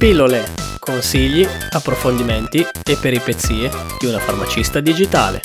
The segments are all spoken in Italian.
Pillole, consigli, approfondimenti e peripezie di una farmacista digitale.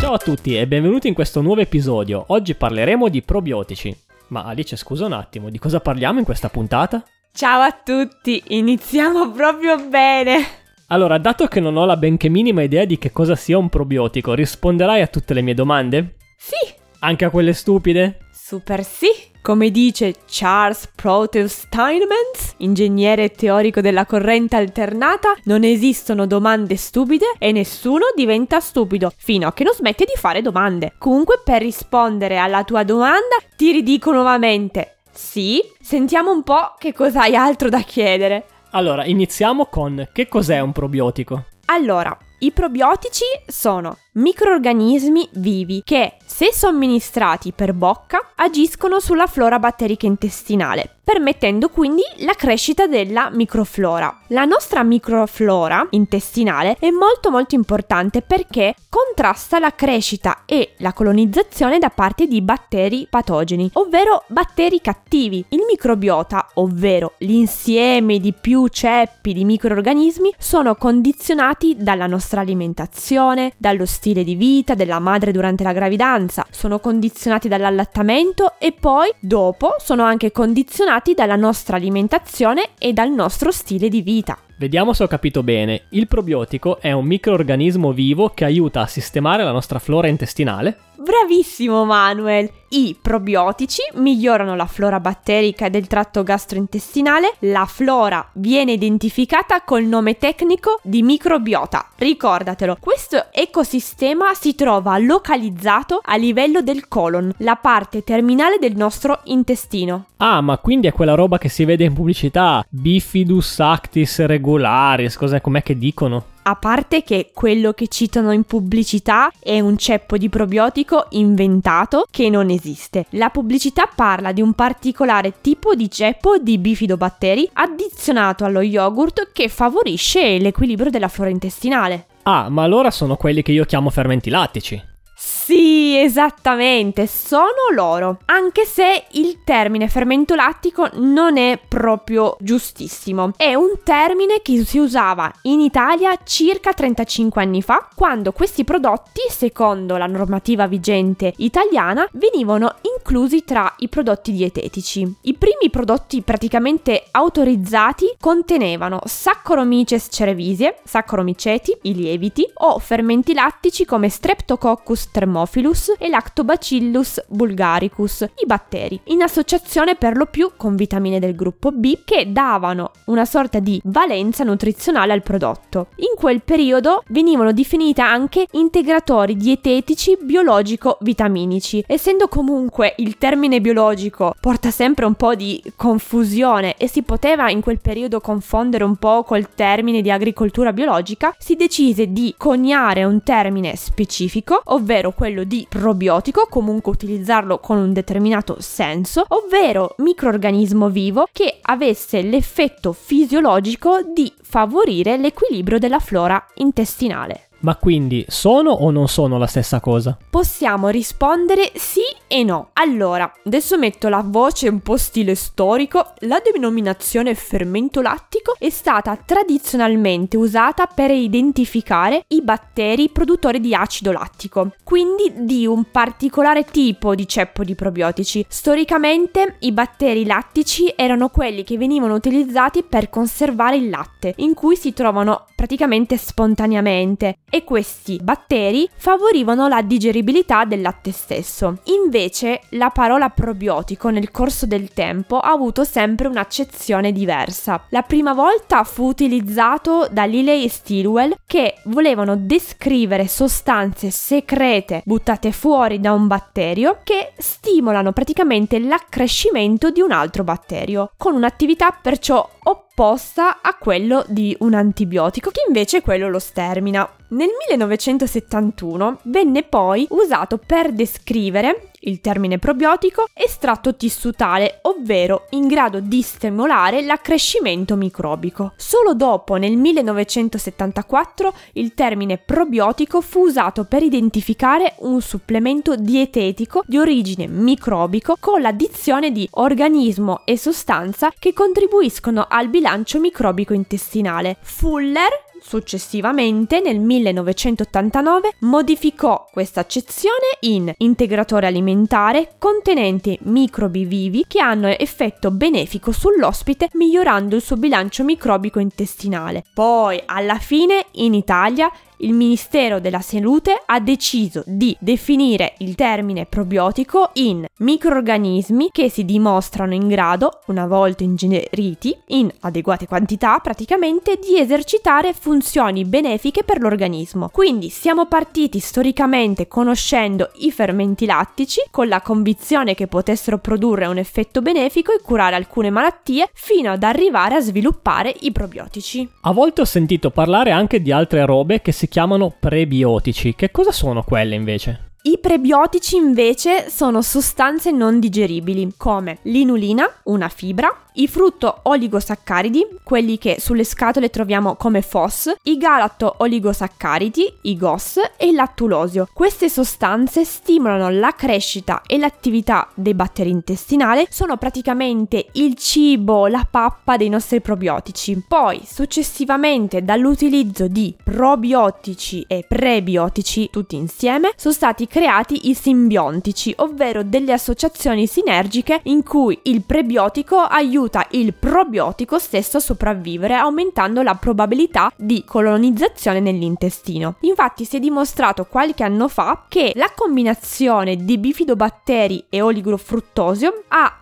Ciao a tutti e benvenuti in questo nuovo episodio. Oggi parleremo di probiotici. Ma Alice, scusa un attimo, di cosa parliamo in questa puntata? Ciao a tutti, iniziamo proprio bene! Allora, dato che non ho la benché minima idea di che cosa sia un probiotico, risponderai a tutte le mie domande? Sì! Anche a quelle stupide? Super sì! Come dice Charles Proteus Steinmetz, ingegnere teorico della corrente alternata, non esistono domande stupide e nessuno diventa stupido fino a che non smette di fare domande. Comunque, per rispondere alla tua domanda, ti ridico nuovamente. Sì? Sentiamo un po' che cosa hai altro da chiedere. Allora, iniziamo con che cos'è un probiotico? Allora, i probiotici sono microrganismi vivi che, se somministrati per bocca, agiscono sulla flora batterica intestinale, permettendo quindi la crescita della microflora. La nostra microflora intestinale è molto importante perché contrasta la crescita e la colonizzazione da parte di batteri patogeni, ovvero batteri cattivi. Il microbiota, ovvero l'insieme di più ceppi di microrganismi, sono condizionati dalla nostra alimentazione, dallo stile di vita della madre durante la gravidanza, sono condizionati dall'allattamento e poi, dopo, sono anche condizionati dalla nostra alimentazione e dal nostro stile di vita. Vediamo se ho capito bene. Il probiotico è un microrganismo vivo che aiuta a sistemare la nostra flora intestinale? Bravissimo Manuel! I probiotici migliorano la flora batterica del tratto gastrointestinale. La flora viene identificata col nome tecnico di microbiota. Ricordatelo, questo ecosistema si trova localizzato a livello del colon, la parte terminale del nostro intestino. Ah, ma quindi è quella roba che si vede in pubblicità, Bifidus actis regularis, cos'è, com'è che dicono? A parte che quello che citano in pubblicità è un ceppo di probiotico inventato che non esiste. La pubblicità parla di un particolare tipo di ceppo di bifidobatteri addizionato allo yogurt che favorisce l'equilibrio della flora intestinale. Ah, ma allora sono quelli che io chiamo fermenti lattici. Sì, esattamente, sono loro, anche se il termine fermento lattico non è proprio giustissimo. È un termine che si usava in Italia circa 35 anni fa, quando questi prodotti, secondo la normativa vigente italiana, venivano inclusi tra i prodotti dietetici. I primi prodotti praticamente autorizzati contenevano Saccharomyces cerevisiae, Saccharomiceti, i lieviti, o fermenti lattici come Streptococcus thermophilus e Lactobacillus bulgaricus, i batteri, in associazione per lo più con vitamine del gruppo B che davano una sorta di valenza nutrizionale al prodotto. In quel periodo venivano definiti anche integratori dietetici biologico-vitaminici, essendo comunque il termine biologico porta sempre un po' di confusione e si poteva in quel periodo confondere un po' col termine di agricoltura biologica, si decise di coniare un termine specifico, ovvero quello di probiotico, comunque utilizzarlo con un determinato senso, ovvero microrganismo vivo che avesse l'effetto fisiologico di favorire l'equilibrio della flora intestinale. Ma quindi sono o non sono la stessa cosa? Possiamo rispondere sì e no. Allora, adesso metto la voce un po' stile storico. La denominazione fermento lattico è stata tradizionalmente usata per identificare i batteri produttori di acido lattico, quindi di un particolare tipo di ceppo di probiotici. Storicamente i batteri lattici erano quelli che venivano utilizzati per conservare il latte, in cui si trovano praticamente spontaneamente, e questi batteri favorivano la digeribilità del latte stesso. Invece la parola probiotico nel corso del tempo ha avuto sempre un'accezione diversa. La prima volta fu utilizzato da Lille e Stilwell, che volevano descrivere sostanze secrete buttate fuori da un batterio che stimolano praticamente l'accrescimento di un altro batterio, con un'attività perciò opposta opposta a quello di un antibiotico, che invece quello lo stermina. Nel 1971 venne poi usato per descrivere il termine probiotico estratto tissutale, ovvero in grado di stimolare l'accrescimento microbico. Solo dopo, nel 1974, il termine probiotico fu usato per identificare un supplemento dietetico di origine microbico con l'addizione di organismo e sostanza che contribuiscono al bilancio microbico intestinale. Fuller successivamente, nel 1989, modificò questa accezione in integratore alimentare contenente microbi vivi che hanno effetto benefico sull'ospite, migliorando il suo bilancio microbico intestinale. Poi, alla fine, in Italia, il Ministero della Salute ha deciso di definire il termine probiotico in microrganismi che si dimostrano in grado, una volta ingeriti, in adeguate quantità praticamente, di esercitare funzioni benefiche per l'organismo. Quindi siamo partiti storicamente conoscendo i fermenti lattici con la convinzione che potessero produrre un effetto benefico e curare alcune malattie, fino ad arrivare a sviluppare i probiotici. A volte ho sentito parlare anche di altre robe che si chiamano prebiotici. Che cosa sono quelle invece? I prebiotici invece sono sostanze non digeribili come l'inulina, una fibra, i frutto oligosaccaridi, quelli che sulle scatole troviamo come FOS, i galatto oligosaccaridi, i GOS e il lattulosio. Queste sostanze stimolano la crescita e l'attività dei batteri intestinali, sono praticamente il cibo, la pappa dei nostri probiotici. Poi successivamente, dall'utilizzo di probiotici e prebiotici tutti insieme, sono stati creati i simbiontici, ovvero delle associazioni sinergiche in cui il prebiotico aiuta il probiotico stesso a sopravvivere, aumentando la probabilità di colonizzazione nell'intestino. Infatti si è dimostrato qualche anno fa che la combinazione di bifidobatteri e oligofruttosio ha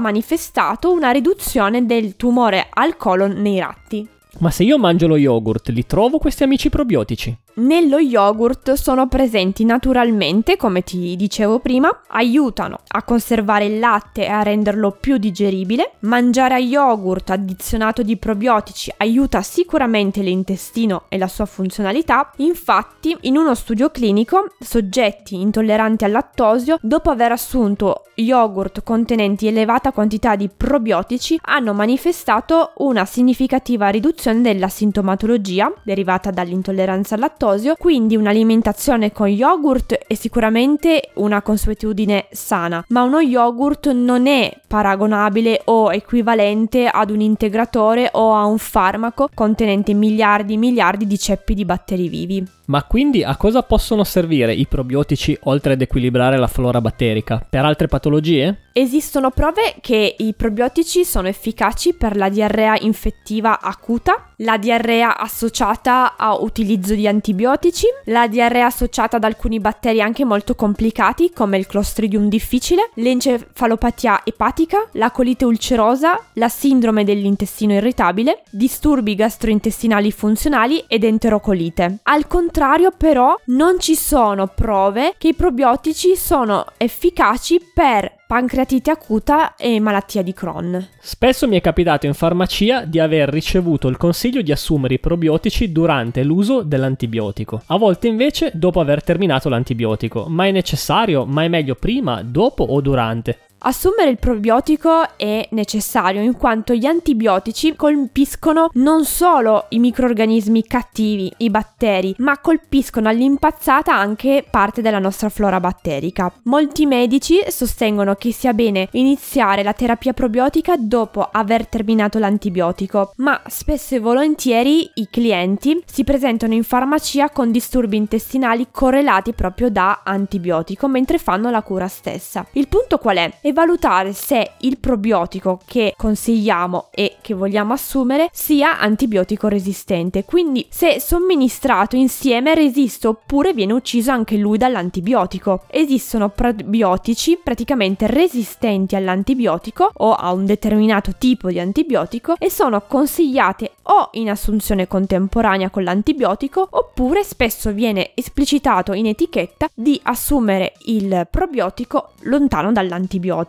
manifestato una riduzione del tumore al colon nei ratti. Ma se io mangio lo yogurt, li trovo questi amici probiotici? Nello yogurt sono presenti naturalmente, come ti dicevo prima, aiutano a conservare il latte e a renderlo più digeribile. Mangiare a yogurt addizionato di probiotici aiuta sicuramente l'intestino e la sua funzionalità. Infatti, in uno studio clinico, soggetti intolleranti al lattosio, dopo aver assunto yogurt contenenti elevata quantità di probiotici, hanno manifestato una significativa riduzione della sintomatologia derivata dall'intolleranza al lattosio. Quindi un'alimentazione con yogurt è sicuramente una consuetudine sana, ma uno yogurt non è paragonabile o equivalente ad un integratore o a un farmaco contenente miliardi e miliardi di ceppi di batteri vivi. Ma quindi a cosa possono servire i probiotici oltre ad equilibrare la flora batterica? Per altre patologie? Esistono prove che i probiotici sono efficaci per la diarrea infettiva acuta, la diarrea associata a utilizzo di antibiotici, la diarrea associata ad alcuni batteri anche molto complicati come il Clostridium difficile, l'encefalopatia epatica, la colite ulcerosa, la sindrome dell'intestino irritabile, disturbi gastrointestinali funzionali ed enterocolite. Al contrario, però, non ci sono prove che i probiotici sono efficaci per pancreatite acuta e malattia di Crohn. Spesso mi è capitato in farmacia di aver ricevuto il consiglio di assumere i probiotici durante l'uso dell'antibiotico, a volte invece dopo aver terminato l'antibiotico. Ma è necessario? Ma è meglio prima, dopo o durante? Assumere il probiotico è necessario in quanto gli antibiotici colpiscono non solo i microrganismi cattivi, i batteri, ma colpiscono all'impazzata anche parte della nostra flora batterica. Molti medici sostengono che sia bene iniziare la terapia probiotica dopo aver terminato l'antibiotico, ma spesso e volentieri i clienti si presentano in farmacia con disturbi intestinali correlati proprio da antibiotico mentre fanno la cura stessa. Il punto qual è? E valutare se il probiotico che consigliamo e che vogliamo assumere sia antibiotico resistente, quindi se somministrato insieme resiste oppure viene ucciso anche lui dall'antibiotico. Esistono probiotici praticamente resistenti all'antibiotico o a un determinato tipo di antibiotico e sono consigliate o in assunzione contemporanea con l'antibiotico, oppure spesso viene esplicitato in etichetta di assumere il probiotico lontano dall'antibiotico.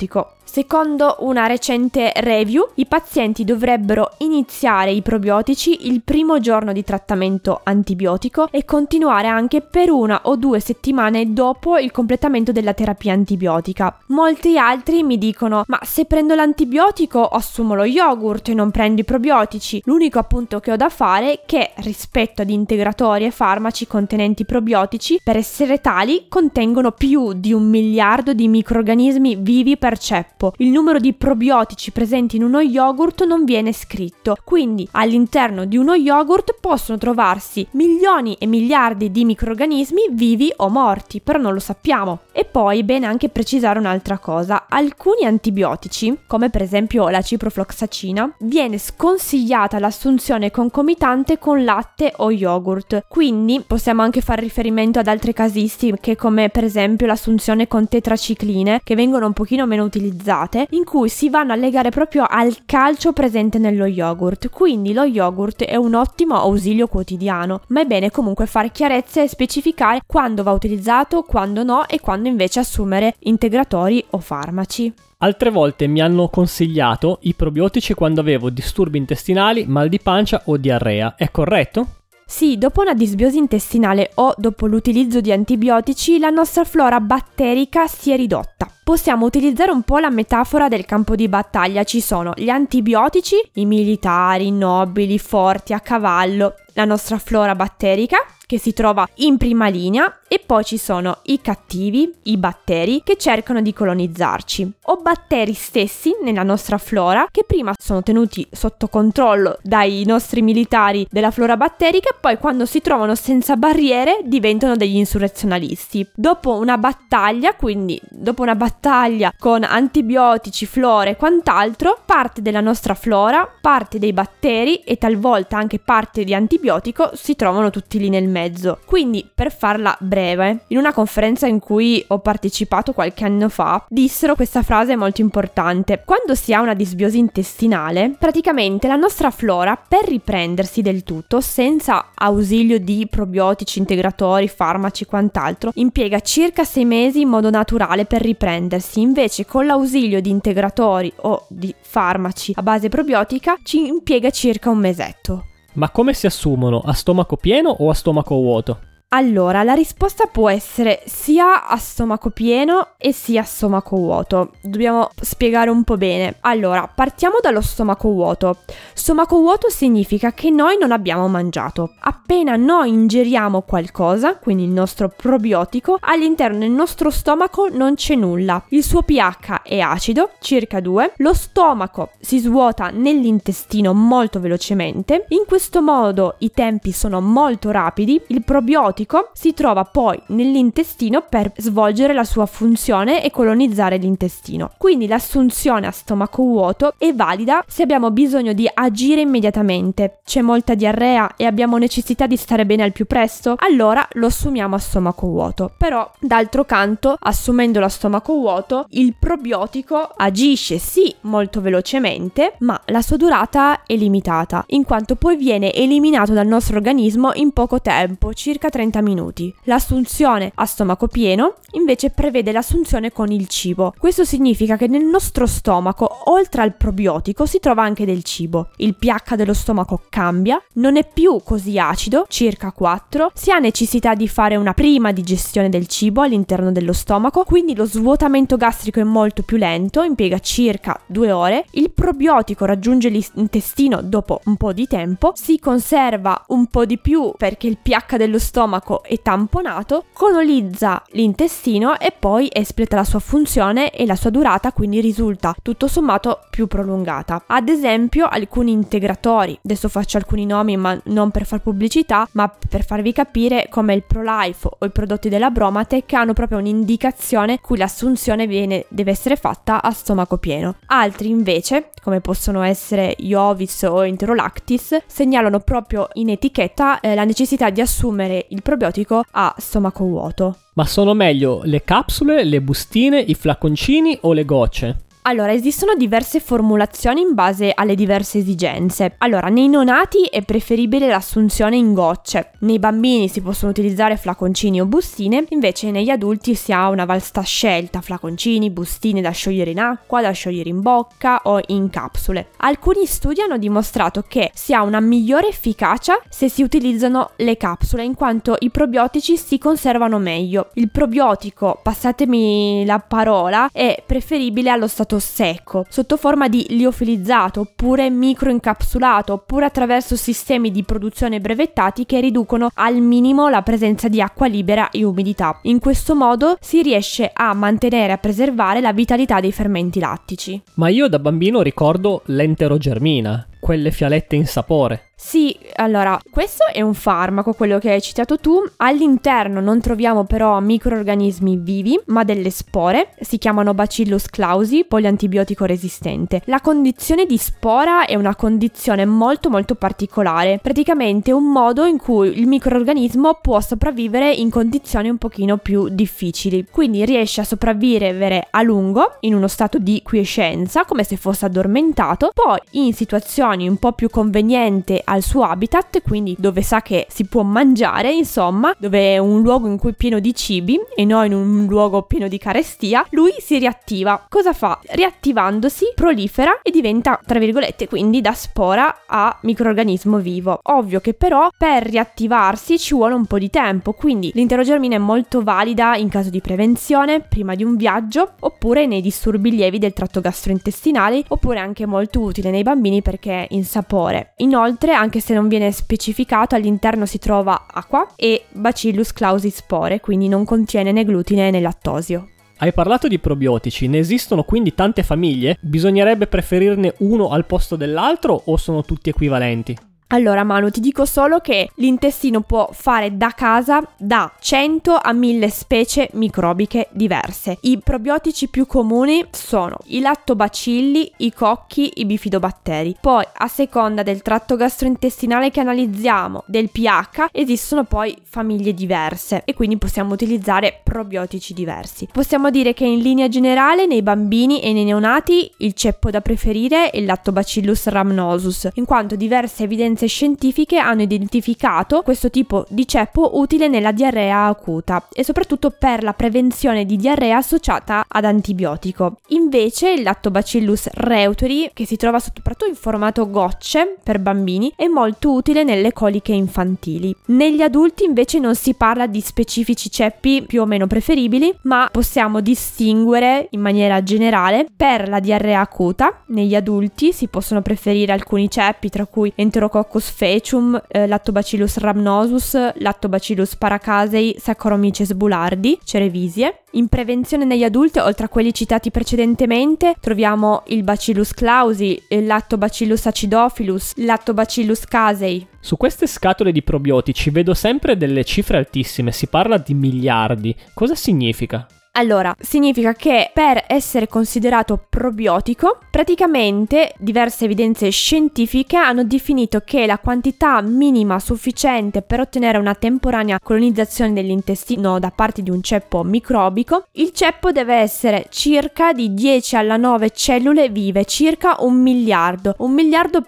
Secondo una recente review, i pazienti dovrebbero iniziare i probiotici il primo giorno di trattamento antibiotico e continuare anche per 1 o 2 settimane dopo il completamento della terapia antibiotica. Molti altri mi dicono: ma se prendo l'antibiotico o assumo lo yogurt e non prendo i probiotici? L'unico appunto che ho da fare è che, rispetto ad integratori e farmaci contenenti probiotici, per essere tali contengono più di 1 miliardo di microrganismi vivi per ceppo. Il numero di probiotici presenti in uno yogurt non viene scritto, quindi all'interno di uno yogurt possono trovarsi milioni e miliardi di microrganismi vivi o morti, però non lo sappiamo. E poi è bene anche precisare un'altra cosa: alcuni antibiotici, come per esempio la ciprofloxacina, viene sconsigliata l'assunzione concomitante con latte o yogurt, quindi possiamo anche fare riferimento ad altre casistiche, come per esempio l'assunzione con tetracicline, che vengono un pochino meno utilizzate, in cui si vanno a legare proprio al calcio presente nello yogurt. Quindi lo yogurt è un ottimo ausilio quotidiano, ma è bene comunque fare chiarezza e specificare quando va utilizzato, quando no e quando invece assumere integratori o farmaci. Altre volte mi hanno consigliato i probiotici quando avevo disturbi intestinali, mal di pancia o diarrea. È corretto? Sì, dopo una disbiosi intestinale o dopo l'utilizzo di antibiotici, la nostra flora batterica si è ridotta. Possiamo utilizzare un po' la metafora del campo di battaglia: ci sono gli antibiotici, i militari, i nobili, forti, a cavallo, la nostra flora batterica che si trova in prima linea, e poi ci sono i cattivi, i batteri, che cercano di colonizzarci, o batteri stessi nella nostra flora che prima sono tenuti sotto controllo dai nostri militari della flora batterica e poi, quando si trovano senza barriere, diventano degli insurrezionalisti. Dopo una battaglia, quindi dopo una battaglia con antibiotici, flore e quant'altro, parte della nostra flora, parte dei batteri e talvolta anche parte di antibiotico si trovano tutti lì nel mezzo. Quindi, per farla breve, in una conferenza in cui ho partecipato qualche anno fa, dissero questa frase molto importante: quando si ha una disbiosi intestinale, praticamente la nostra flora, per riprendersi del tutto, senza ausilio di probiotici, integratori, farmaci, quant'altro, impiega circa 6 mesi in modo naturale per riprendersi. Invece, con l'ausilio di integratori o di farmaci a base probiotica, ci impiega circa 1 mesetto. Ma come si assumono? A stomaco pieno o a stomaco vuoto? Allora, la risposta può essere sia a stomaco pieno e sia a stomaco vuoto. Dobbiamo spiegare un po' bene. Allora, partiamo dallo stomaco vuoto. Stomaco vuoto significa che noi non abbiamo mangiato. Appena noi ingeriamo qualcosa, quindi il nostro probiotico, all'interno del nostro stomaco non c'è nulla. Il suo pH è acido, circa 2. Lo stomaco si svuota nell'intestino molto velocemente. In questo modo i tempi sono molto rapidi. Il probiotico si trova poi nell'intestino per svolgere la sua funzione e colonizzare l'intestino. Quindi l'assunzione a stomaco vuoto è valida se abbiamo bisogno di agire immediatamente, c'è molta diarrea e abbiamo necessità di stare bene al più presto, allora lo assumiamo a stomaco vuoto. Però d'altro canto, assumendolo a stomaco vuoto, il probiotico agisce sì molto velocemente, ma la sua durata è limitata, in quanto poi viene eliminato dal nostro organismo in poco tempo, circa 30 minuti. L'assunzione a stomaco pieno invece prevede l'assunzione con il cibo. Questo significa che nel nostro stomaco, oltre al probiotico, si trova anche del cibo. Il pH dello stomaco cambia, non è più così acido, circa 4. Si ha necessità di fare una prima digestione del cibo all'interno dello stomaco, quindi lo svuotamento gastrico è molto più lento, impiega circa 2 ore. Il probiotico raggiunge l'intestino dopo un po' di tempo, si conserva un po' di più perché il pH dello stomaco è tamponato, colonizza l'intestino e poi espleta la sua funzione, e la sua durata quindi risulta tutto sommato più prolungata. Ad esempio, alcuni integratori, adesso faccio alcuni nomi ma non per far pubblicità, ma per farvi capire, come il ProLife o i prodotti della Bromate, che hanno proprio un'indicazione cui l'assunzione deve essere fatta a stomaco pieno. Altri invece, come possono essere Yovis o Enterolactis, segnalano proprio in etichetta la necessità di assumere il probiotico a stomaco vuoto. Ma sono meglio le capsule, le bustine, i flaconcini o le gocce? Allora, esistono diverse formulazioni in base alle diverse esigenze. Allora, nei neonati è preferibile l'assunzione in gocce, nei bambini si possono utilizzare flaconcini o bustine, invece negli adulti si ha una vasta scelta, flaconcini, bustine da sciogliere in acqua, da sciogliere in bocca o in capsule. Alcuni studi hanno dimostrato che si ha una migliore efficacia se si utilizzano le capsule, in quanto i probiotici si conservano meglio. Il probiotico, passatemi la parola, è preferibile allo stato secco, sotto forma di liofilizzato oppure microincapsulato, oppure attraverso sistemi di produzione brevettati che riducono al minimo la presenza di acqua libera e umidità. In questo modo si riesce a mantenere e a preservare la vitalità dei fermenti lattici. Ma io da bambino ricordo l'enterogermina, quelle fialette in sapore. Sì, allora, questo è un farmaco, quello che hai citato tu. All'interno non troviamo però microrganismi vivi, ma delle spore. Si chiamano Bacillus clausii, poliantibiotico resistente. La condizione di spora è una condizione molto particolare, praticamente un modo in cui il microrganismo può sopravvivere in condizioni un pochino più difficili. Quindi riesce a sopravvivere a lungo in uno stato di quiescenza, come se fosse addormentato, poi in situazioni un po' più conveniente al suo habitat, quindi dove sa che si può mangiare, insomma, dove è un luogo in cui è pieno di cibi e non in un luogo pieno di carestia, lui si riattiva. Cosa fa? Riattivandosi prolifera e diventa, tra virgolette, quindi da spora a microrganismo vivo. Ovvio che però per riattivarsi ci vuole un po' di tempo, quindi l'enterogermina è molto valida in caso di prevenzione, prima di un viaggio, oppure nei disturbi lievi del tratto gastrointestinale, oppure anche molto utile nei bambini perché è in sapore. Inoltre, anche se non viene specificato, all'interno si trova acqua e Bacillus clausii spore, quindi non contiene né glutine né lattosio. Hai parlato di probiotici, ne esistono quindi tante famiglie? Bisognerebbe preferirne uno al posto dell'altro o sono tutti equivalenti? Allora Manu, ti dico solo che l'intestino può fare da casa da 100 a 1000 specie microbiche diverse. I probiotici più comuni sono i lattobacilli, i cocchi, i bifidobatteri. Poi, a seconda del tratto gastrointestinale che analizziamo, del pH, esistono poi famiglie diverse e quindi possiamo utilizzare probiotici diversi. Possiamo dire che in linea generale nei bambini e nei neonati il ceppo da preferire è il Lactobacillus rhamnosus, in quanto diverse evidenze scientifiche hanno identificato questo tipo di ceppo utile nella diarrea acuta e soprattutto per la prevenzione di diarrea associata ad antibiotico. Invece il Lactobacillus reuteri, che si trova soprattutto in formato gocce per bambini, è molto utile nelle coliche infantili. Negli adulti invece non si parla di specifici ceppi più o meno preferibili, ma possiamo distinguere in maniera generale. Per la diarrea acuta negli adulti si possono preferire alcuni ceppi, tra cui Enterococcus faecium, Lactobacillus rhamnosus, Lactobacillus paracasei, Saccharomyces bulardi, cerevisiae. In prevenzione negli adulti, oltre a quelli citati precedentemente, troviamo il Bacillus clausii, il Lactobacillus acidophilus, Lactobacillus casei. Su queste scatole di probiotici vedo sempre delle cifre altissime, si parla di miliardi. Cosa significa? Allora, significa che per essere considerato probiotico, praticamente diverse evidenze scientifiche hanno definito che la quantità minima sufficiente per ottenere una temporanea colonizzazione dell'intestino da parte di un ceppo microbico, il ceppo deve essere circa di 10 alla 9 cellule vive, circa un miliardo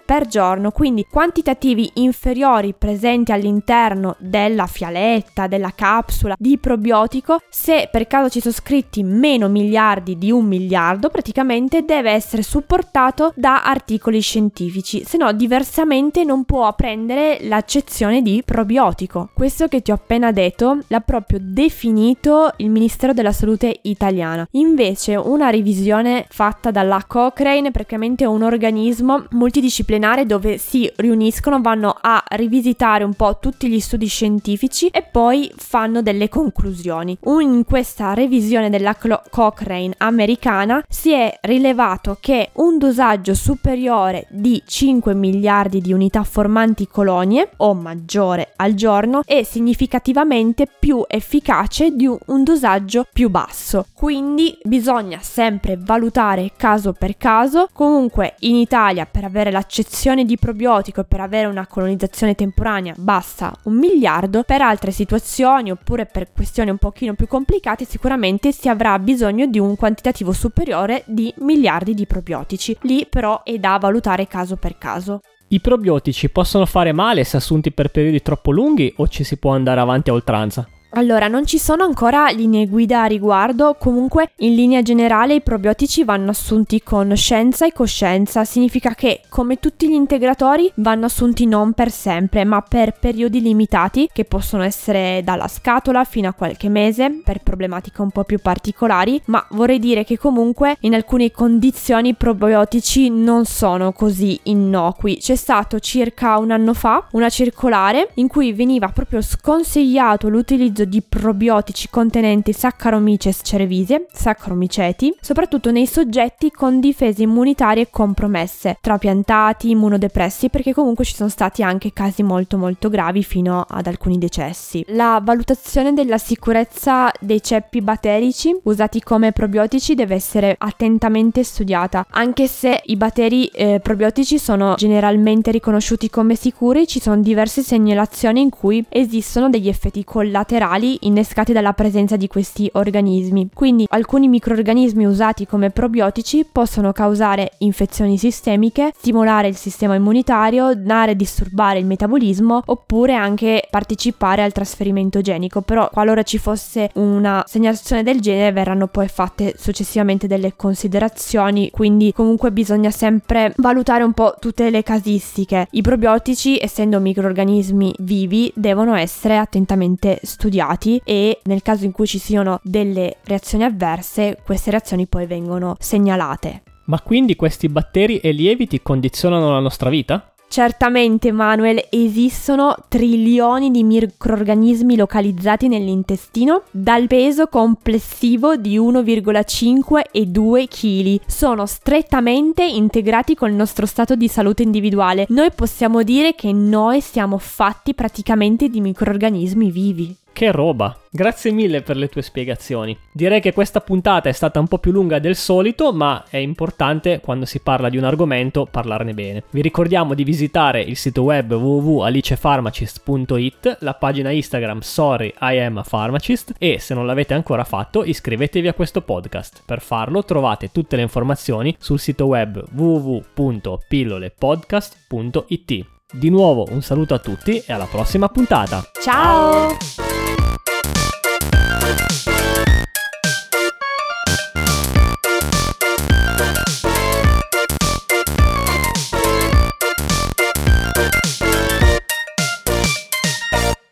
per giorno, quindi quantitativi inferiori presenti all'interno della fialetta, della capsula di probiotico. Se per caso ci sono scritti meno miliardi di 1 miliardo, praticamente deve essere supportato da articoli scientifici, se no diversamente non può prendere l'accezione di probiotico. Questo che ti ho appena detto l'ha proprio definito il Ministero della Salute italiano. Invece una rivisione fatta dalla Cochrane, praticamente un organismo multidisciplinare dove si riuniscono, vanno a rivisitare un po' tutti gli studi scientifici e poi fanno delle conclusioni. In questa revisione della Cochrane americana si è rilevato che un dosaggio superiore di 5 miliardi di unità formanti colonie o maggiore al giorno è significativamente più efficace di un dosaggio più basso, quindi bisogna sempre valutare caso per caso. Comunque in Italia, per avere l'accezione di probiotico e per avere una colonizzazione temporanea, basta 1 miliardo. Per altre situazioni oppure per questioni un pochino più complicate sicuramente ovviamente si avrà bisogno di un quantitativo superiore di miliardi di probiotici. Lì però è da valutare caso per caso. I probiotici possono fare male se assunti per periodi troppo lunghi o ci si può andare avanti a oltranza? Allora, non ci sono ancora linee guida a riguardo, comunque in linea generale i probiotici vanno assunti con scienza e coscienza, significa che come tutti gli integratori vanno assunti non per sempre ma per periodi limitati che possono essere dalla scatola fino a qualche mese per problematiche un po' più particolari, ma vorrei dire che comunque in alcune condizioni i probiotici non sono così innocui. C'è stato circa un anno fa una circolare in cui veniva proprio sconsigliato l'utilizzo di probiotici contenenti Saccharomyces cerevisiae, Saccharomiceti, soprattutto nei soggetti con difese immunitarie compromesse, trapiantati, immunodepressi, perché comunque ci sono stati anche casi molto molto gravi fino ad alcuni decessi. La valutazione della sicurezza dei ceppi batterici usati come probiotici deve essere attentamente studiata, anche se i batteri probiotici sono generalmente riconosciuti come sicuri, ci sono diverse segnalazioni in cui esistono degli effetti collaterali innescati dalla presenza di questi organismi. Quindi alcuni microrganismi usati come probiotici possono causare infezioni sistemiche, stimolare il sistema immunitario, andare a disturbare il metabolismo oppure anche partecipare al trasferimento genico. Però qualora ci fosse una segnalazione del genere verranno poi fatte successivamente delle considerazioni, quindi comunque bisogna sempre valutare un po' tutte le casistiche. I probiotici, essendo microrganismi vivi, devono essere attentamente studiati e nel caso in cui ci siano delle reazioni avverse, queste reazioni poi vengono segnalate. Ma quindi questi batteri e lieviti condizionano la nostra vita? Certamente, Manuel, esistono trilioni di microrganismi localizzati nell'intestino dal peso complessivo di 1,5 e 2 kg. Sono strettamente integrati col nostro stato di salute individuale. Noi possiamo dire che noi siamo fatti praticamente di microrganismi vivi. Che roba! Grazie mille per le tue spiegazioni. Direi che questa puntata è stata un po' più lunga del solito, ma è importante quando si parla di un argomento parlarne bene. Vi ricordiamo di visitare il sito web www.alicepharmacist.it, la pagina Instagram Sorry I am a Pharmacist e se non l'avete ancora fatto iscrivetevi a questo podcast. Per farlo trovate tutte le informazioni sul sito web www.pillolepodcast.it. Di nuovo un saluto a tutti e alla prossima puntata. Ciao!